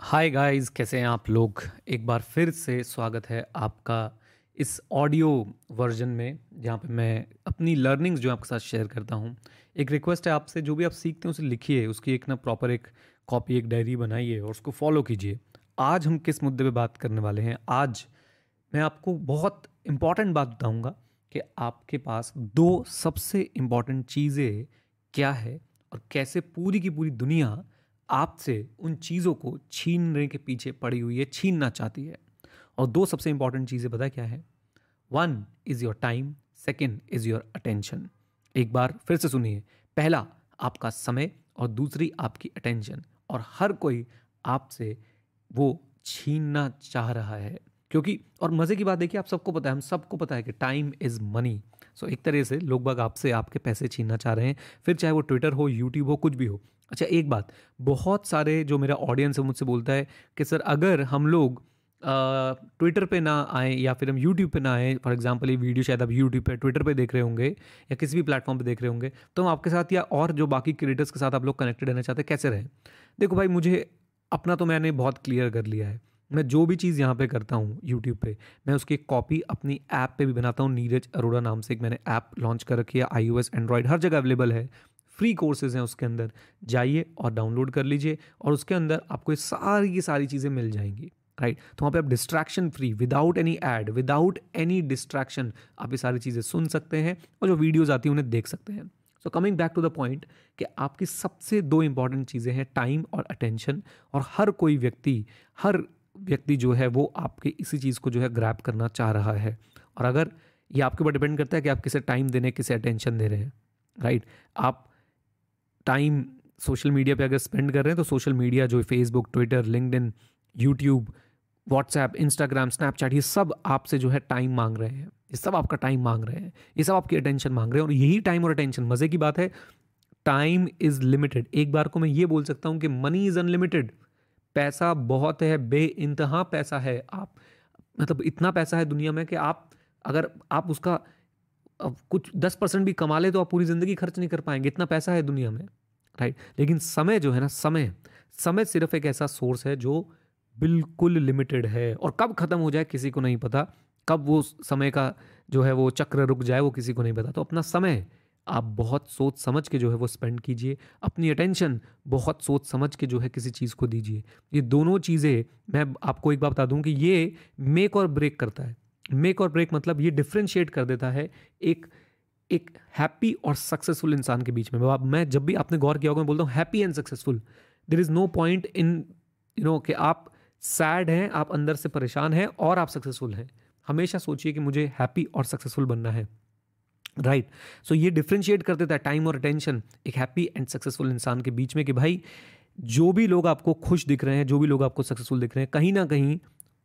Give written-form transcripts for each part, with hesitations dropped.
Hi guys, कैसे हैं आप लोग। एक बार फिर से स्वागत है आपका इस ऑडियो वर्जन में, जहाँ पे मैं अपनी लर्निंग्स जो आपके साथ शेयर करता हूँ। एक रिक्वेस्ट है आपसे, जो भी आप सीखते हैं उसे लिखिए, उसकी एक ना प्रॉपर एक कॉपी, एक डायरी बनाइए और उसको फॉलो कीजिए। आज हम किस मुद्दे पे बात करने वाले हैं? आज मैं आपको बहुत इम्पॉर्टेंट बात बताऊँगा कि आपके पास दो सबसे इम्पॉर्टेंट चीज़ें क्या है और कैसे पूरी की पूरी दुनिया आपसे उन चीज़ों को छीनने के पीछे पड़ी हुई है, छीनना चाहती है। और दो सबसे इंपॉर्टेंट चीज़ें पता क्या है? One is your time, second is your attention. एक बार फिर से सुनिए, पहला आपका समय और दूसरी आपकी अटेंशन। और हर कोई आपसे वो छीनना चाह रहा है, क्योंकि और मज़े की बात देखिए, आप सबको पता है, हम सबको पता है कि टाइम इज़ मनी। सो एक तरह से लोग बाग आपसे आपके पैसे छीनना चाह रहे हैं, फिर चाहे वो ट्विटर हो, यूट्यूब हो, कुछ भी हो। अच्छा, एक बात, बहुत सारे जो मेरा ऑडियंस है मुझसे बोलता है कि सर अगर हम लोग ट्विटर पे ना आए या फिर हम यूट्यूब पे ना आए, फॉर एग्जांपल ये वीडियो शायद आप यूट्यूब पे, ट्विटर पे देख रहे होंगे या किसी भी प्लेटफॉर्म पे देख रहे होंगे, तो हम आपके साथ या और जो बाकी क्रिएटर्स के साथ आप लोग कनेक्टेड रहना चाहते हैं कैसे रहें? देखो भाई, मुझे अपना तो मैंने बहुत क्लियर कर लिया है। मैं जो भी चीज़ यहाँ पे करता हूँ यूट्यूब पे, मैं उसकी एक कॉपी अपनी ऐप पे भी बनाता हूँ। नीरज अरोड़ा नाम से एक मैंने ऐप लॉन्च कर रखी है, iOS, एंड्रॉयड हर जगह अवेलेबल है। फ्री कोर्सेज हैं उसके अंदर, जाइए और डाउनलोड कर लीजिए और उसके अंदर आपको सारी की सारी चीज़ें मिल जाएंगी, राइट। तो वहाँ पे आप distraction free, without any ad, without any distraction आप ये सारी चीज़ें सुन सकते हैं और जो वीडियोज़ आती हैं उन्हें देख सकते हैं। So coming back to the point कि आपकी सबसे दो इंपॉर्टेंट चीज़ें हैं, टाइम और अटेंशन। और हर व्यक्ति जो है वो आपके इसी चीज़ को जो है ग्रैब करना चाह रहा है। और अगर ये आपके ऊपर डिपेंड करता है कि आप किसे टाइम देने, किसे अटेंशन दे रहे हैं, राइट। आप टाइम सोशल मीडिया पे अगर स्पेंड कर रहे हैं तो सोशल मीडिया जो Facebook, Twitter, LinkedIn, YouTube, WhatsApp, Instagram, Snapchat, ये सब आपसे जो है टाइम मांग रहे हैं, ये सब आपका टाइम मांग रहे हैं, ये सब आपकी अटेंशन मांग रहे हैं। और यही टाइम और अटेंशन, मज़े की बात है, टाइम इज़ लिमिटेड। एक बार को मैं ये बोल सकता हूँ कि मनी इज़ अनलिमिटेड। पैसा बहुत है, बे इंतहा पैसा है। आप मतलब इतना पैसा है दुनिया में कि आप अगर आप उसका कुछ 10% भी कमा ले तो आप पूरी ज़िंदगी खर्च नहीं कर पाएंगे, इतना पैसा है दुनिया में, राइट। लेकिन समय जो है ना, समय सिर्फ एक ऐसा सोर्स है जो बिल्कुल लिमिटेड है और कब ख़त्म हो जाए किसी को नहीं पता, कब वो समय का जो है वो चक्र रुक जाए वो किसी को नहीं पता। तो अपना समय आप बहुत सोच समझ के जो है वो स्पेंड कीजिए, अपनी अटेंशन बहुत सोच समझ के जो है किसी चीज़ को दीजिए। ये दोनों चीज़ें, मैं आपको एक बात बता दूं कि ये मेक और ब्रेक करता है। मेक और ब्रेक मतलब ये डिफ्रेंशिएट कर देता है एक हैप्पी और सक्सेसफुल इंसान के बीच में। मैं जब भी, आपने गौर किया होगा, मैं बोलता हूँ happy and successful. There is no point in कि आप सैड हैं, आप अंदर से परेशान हैं और आप सक्सेसफुल हैं। हमेशा सोचिए कि मुझे हैप्पी और सक्सेसफुल बनना है, राइट। सो ये डिफ्रेंशिएट कर देता है टाइम और अटेंशन एक हैप्पी एंड सक्सेसफुल इंसान के बीच में कि भाई जो भी लोग आपको खुश दिख रहे हैं, जो भी लोग आपको सक्सेसफुल दिख रहे हैं, कहीं ना कहीं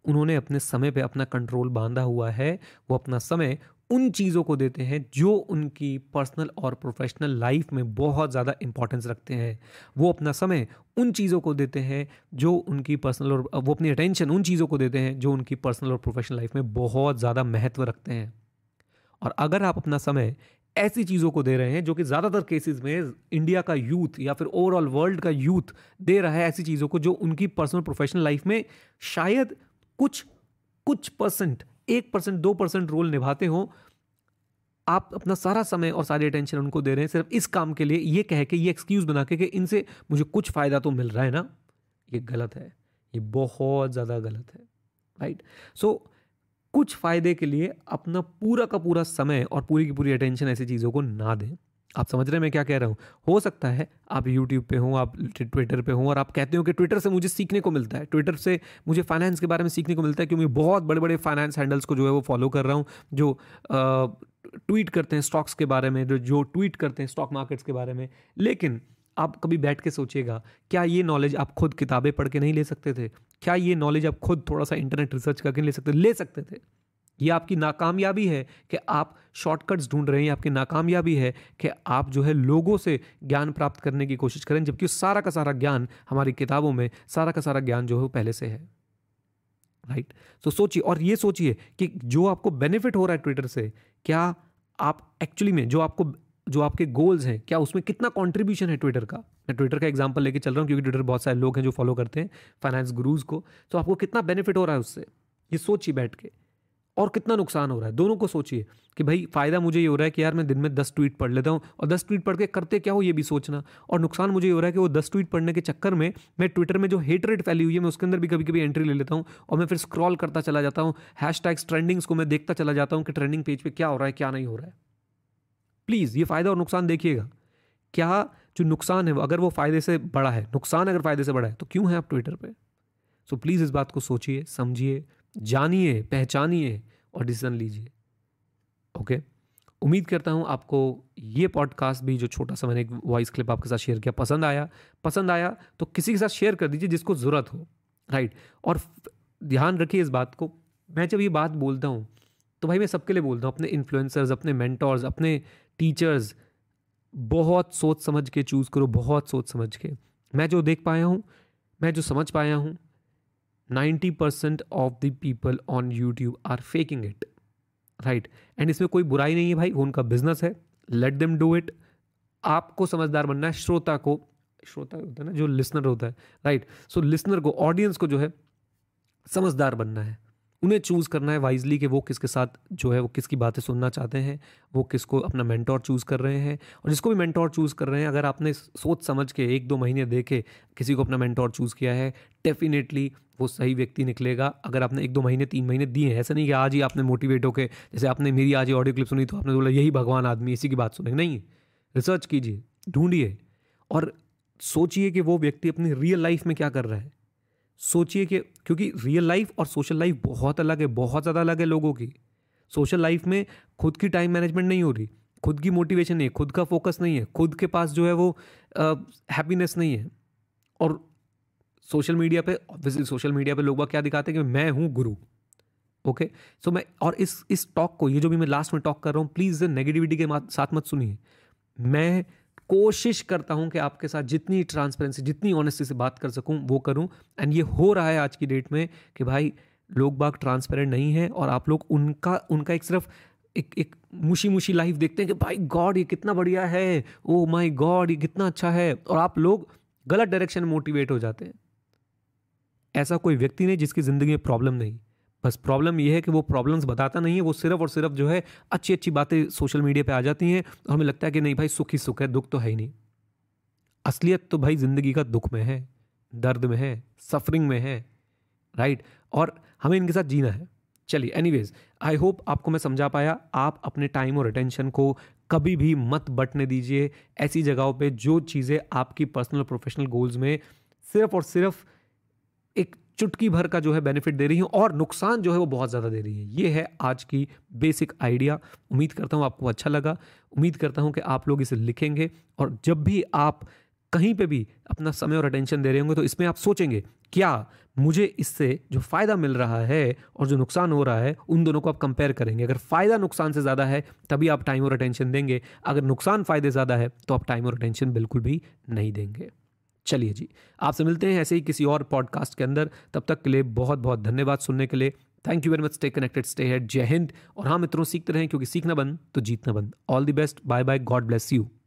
उन्होंने अपने समय पे अपना कंट्रोल बांधा हुआ है। वो अपना समय उन चीज़ों को देते हैं जो उनकी पर्सनल और प्रोफेशनल लाइफ में बहुत ज़्यादा इंपॉर्टेंस रखते हैं। वो अपना समय उन चीज़ों को देते हैं जो उनकी पर्सनल और वो अपनी अटेंशन उन चीज़ों को देते हैं जो उनकी पर्सनल और प्रोफेशनल लाइफ में बहुत ज़्यादा महत्व रखते हैं। और अगर आप अपना समय ऐसी चीज़ों को दे रहे हैं जो कि ज़्यादातर केसेस में इंडिया का यूथ या फिर ओवरऑल वर्ल्ड का यूथ दे रहा है, ऐसी चीज़ों को जो उनकी पर्सनल प्रोफेशनल लाइफ में शायद कुछ परसेंट, 1%, 2% रोल निभाते हों, आप अपना सारा समय और सारी अटेंशन उनको दे रहे हैं सिर्फ इस काम के लिए, ये कह के, ये एक्सक्यूज़ बना के कि इनसे मुझे कुछ फ़ायदा तो मिल रहा है ना। ये गलत है, ये बहुत ज़्यादा गलत है, राइट। सो कुछ फ़ायदे के लिए अपना पूरा का पूरा समय और पूरी की पूरी अटेंशन ऐसी चीज़ों को ना दें। आप समझ रहे हैं मैं क्या कह रहा हूँ? हो सकता है आप यूट्यूब पे हो, आप ट्विटर पे हो और आप कहते हो कि ट्विटर से मुझे सीखने को मिलता है, ट्विटर से मुझे फाइनेंस के बारे में सीखने को मिलता है, क्योंकि बहुत बड़े बड़े फाइनेंस हैंडल्स को जो है वो फॉलो कर रहा हूँ, जो ट्वीट करते हैं स्टॉक्स के बारे में, जो ट्वीट करते हैं स्टॉक मार्केट्स के बारे में। लेकिन आप कभी बैठ के सोचिएगा, क्या ये नॉलेज आप खुद किताबें पढ़ के नहीं ले सकते थे? क्या ये नॉलेज आप खुद थोड़ा सा इंटरनेट रिसर्च करके ले सकते थे? ये आपकी नाकामयाबी है कि आप शॉर्टकट्स ढूंढ रहे हैं, आपकी नाकामयाबी है कि आप जो है लोगों से ज्ञान प्राप्त करने की कोशिश करें, जबकि सारा का सारा ज्ञान हमारी किताबों में, सारा का सारा ज्ञान जो है वो पहले से है, राइट। तो सोचिए, और ये सोचिए कि जो आपको बेनिफिट हो रहा है ट्विटर से, क्या आप एक्चुअली में जो आपके गोल्स हैं, क्या उसमें कितना कॉन्ट्रीब्यूशन है ट्विटर का? मैं ट्विटर का एग्जांपल लेके चल रहा हूँ क्योंकि ट्विटर बहुत सारे लोग हैं जो फॉलो करते हैं फाइनेंस गुरूज़ को। तो आपको कितना बेनिफिट हो रहा है उससे ये सोचिए बैठ के, और कितना नुकसान हो रहा है दोनों को सोचिए कि भाई फ़ायदा मुझे ये हो रहा है कि यार मैं दिन में 10 ट्वीट पढ़ लेता हूँ और 10 ट्वीट पढ़ के करते क्या हो ये भी सोचना, और नुकसान मुझे ये हो रहा है कि वो 10 ट्वीट पढ़ने के चक्कर में मैं ट्विटर में जो हेट रेट फैली हुई है मैं उसके अंदर भी कभी कभी एंट्री ले लेता हूँ और मैं फिर स्क्रॉल करता चला जाता हूँ, हैशटैग्स ट्रेंडिंग्स को मैं देखता चला जाता हूँ कि ट्रेंडिंग पेज पर क्या हो रहा है क्या नहीं हो रहा है। प्लीज़ ये फ़ायदा और नुकसान देखिएगा, क्या जो नुकसान है अगर वो फ़ायदे से बड़ा है, नुकसान अगर फ़ायदे से बड़ा है तो क्यों है आप ट्विटर पर? सो प्लीज़ इस बात को सोचिए, समझिए, जानिए, पहचानिए और डिसीजन लीजिए। ओके, उम्मीद करता हूँ आपको ये पॉडकास्ट भी जो छोटा सा मैंने एक वॉइस क्लिप आपके साथ शेयर किया पसंद आया तो किसी के साथ शेयर कर दीजिए जिसको ज़रूरत हो, राइट। और ध्यान रखिए इस बात को, मैं जब ये बात बोलता हूँ तो भाई मैं सबके लिए बोलता हूँ, अपने इन्फ्लुएंसर्स, अपने मेंटर्स, अपने टीचर्स, बहुत सोच समझ के चूज़ करो, बहुत सोच समझ के। मैं जो देख पाया हूँ, मैं जो समझ पाया हूँ, 90% of the people on YouTube are faking it, right. And इसमें कोई बुराई नहीं है भाई, उनका बिजनेस है, लेट देम डू इट। आपको समझदार बनना है, श्रोता होता है ना जो लिसनर होता है, राइट। सो लिसनर को, ऑडियंस को जो है समझदार बनना है, उन्हें चूज़ करना है वाइजली कि वो किसके साथ जो है वो किसकी बातें सुनना चाहते हैं, वो किसको अपना मेंटोर चूज़ कर रहे हैं। और जिसको भी मेंटोर चूज़ कर रहे हैं, अगर आपने सोच समझ के 1-2 महीने देखे किसी को अपना मेंटोर चूज़ किया है, डेफिनेटली वो सही व्यक्ति निकलेगा। अगर आपने 1-2 महीने 3 महीने दिए हैं, ऐसा नहीं कि आज ही आपने मोटिवेट होकर, जैसे आपने मेरी आज ऑडियो क्लिप सुनी तो आपने बोला यही भगवान आदमी इसी की बात सुनेंगे, नहीं। रिसर्च कीजिए, ढूंढिए और सोचिए कि वो व्यक्ति अपनी रियल लाइफ में क्या कर रहा है। सोचिए कि क्योंकि रियल लाइफ और सोशल लाइफ बहुत अलग है, बहुत ज़्यादा अलग है लोगों की। सोशल लाइफ में खुद की टाइम मैनेजमेंट नहीं हो रही, खुद की मोटिवेशन नहीं है, खुद का फोकस नहीं है, खुद के पास जो है वो हैप्पीनेस नहीं है। और सोशल मीडिया पे, ऑब्वियसली सोशल मीडिया पे लोग क्या दिखाते हैं कि मैं हूँ गुरु, ओके। सो मैं और इस टॉक को, ये जो भी मैं लास्ट में टॉक कर रहा हूँ, प्लीज़ नेगेटिविटी के साथ मत सुनिए। मैं कोशिश करता हूँ कि आपके साथ जितनी ट्रांसपेरेंसी, जितनी ऑनेस्टी से बात कर सकूँ वो करूँ। एंड ये हो रहा है आज की डेट में कि भाई लोग बाग ट्रांसपेरेंट नहीं है और आप लोग उनका एक सिर्फ एक मुशी लाइफ देखते हैं कि भाई गॉड ये कितना बढ़िया है, ओ माय गॉड ये कितना अच्छा है, और आप लोग गलत डायरेक्शन में मोटिवेट हो जाते हैं। ऐसा कोई व्यक्ति नहीं जिसकी ज़िंदगी में प्रॉब्लम नहीं, बस प्रॉब्लम यह है कि वो प्रॉब्लम्स बताता नहीं है, वो सिर्फ और सिर्फ जो है अच्छी अच्छी बातें सोशल मीडिया पे आ जाती हैं और हमें लगता है कि नहीं भाई सुख ही सुख है, दुख तो है ही नहीं। असलियत तो भाई ज़िंदगी का दुख में है, दर्द में है, सफरिंग में है, राइट। और हमें इनके साथ जीना है। चलिए, एनीवेज आई होप आपको मैं समझा पाया। आप अपने टाइम और अटेंशन को कभी भी मत बंटने दीजिए ऐसी जगहों पर जो चीज़ें आपकी पर्सनल और प्रोफेशनल गोल्स में सिर्फ और सिर्फ एक चुटकी भर का जो है बेनिफिट दे रही है और नुकसान जो है वो बहुत ज़्यादा दे रही है। ये है आज की बेसिक आइडिया। उम्मीद करता हूँ आपको अच्छा लगा, उम्मीद करता हूँ कि आप लोग इसे लिखेंगे और जब भी आप कहीं पे भी अपना समय और अटेंशन दे रहे होंगे तो इसमें आप सोचेंगे क्या मुझे इससे जो फ़ायदा मिल रहा है और जो नुकसान हो रहा है, उन दोनों को आप कंपेयर करेंगे। अगर फ़ायदा नुकसान से ज़्यादा है तभी आप टाइम और अटेंशन देंगे, अगर नुकसान फ़ायदे ज़्यादा है तो आप टाइम और अटेंशन बिल्कुल भी नहीं देंगे। चलिए जी, आपसे मिलते हैं ऐसे ही किसी और पॉडकास्ट के अंदर। तब तक के लिए बहुत बहुत धन्यवाद सुनने के लिए। Thank you very much. Stay connected, stay head. जय हिंद। और हाँ मित्रों, सीखते रहें क्योंकि सीखना बंद तो जीतना बंद। All the best. Bye bye. God bless you.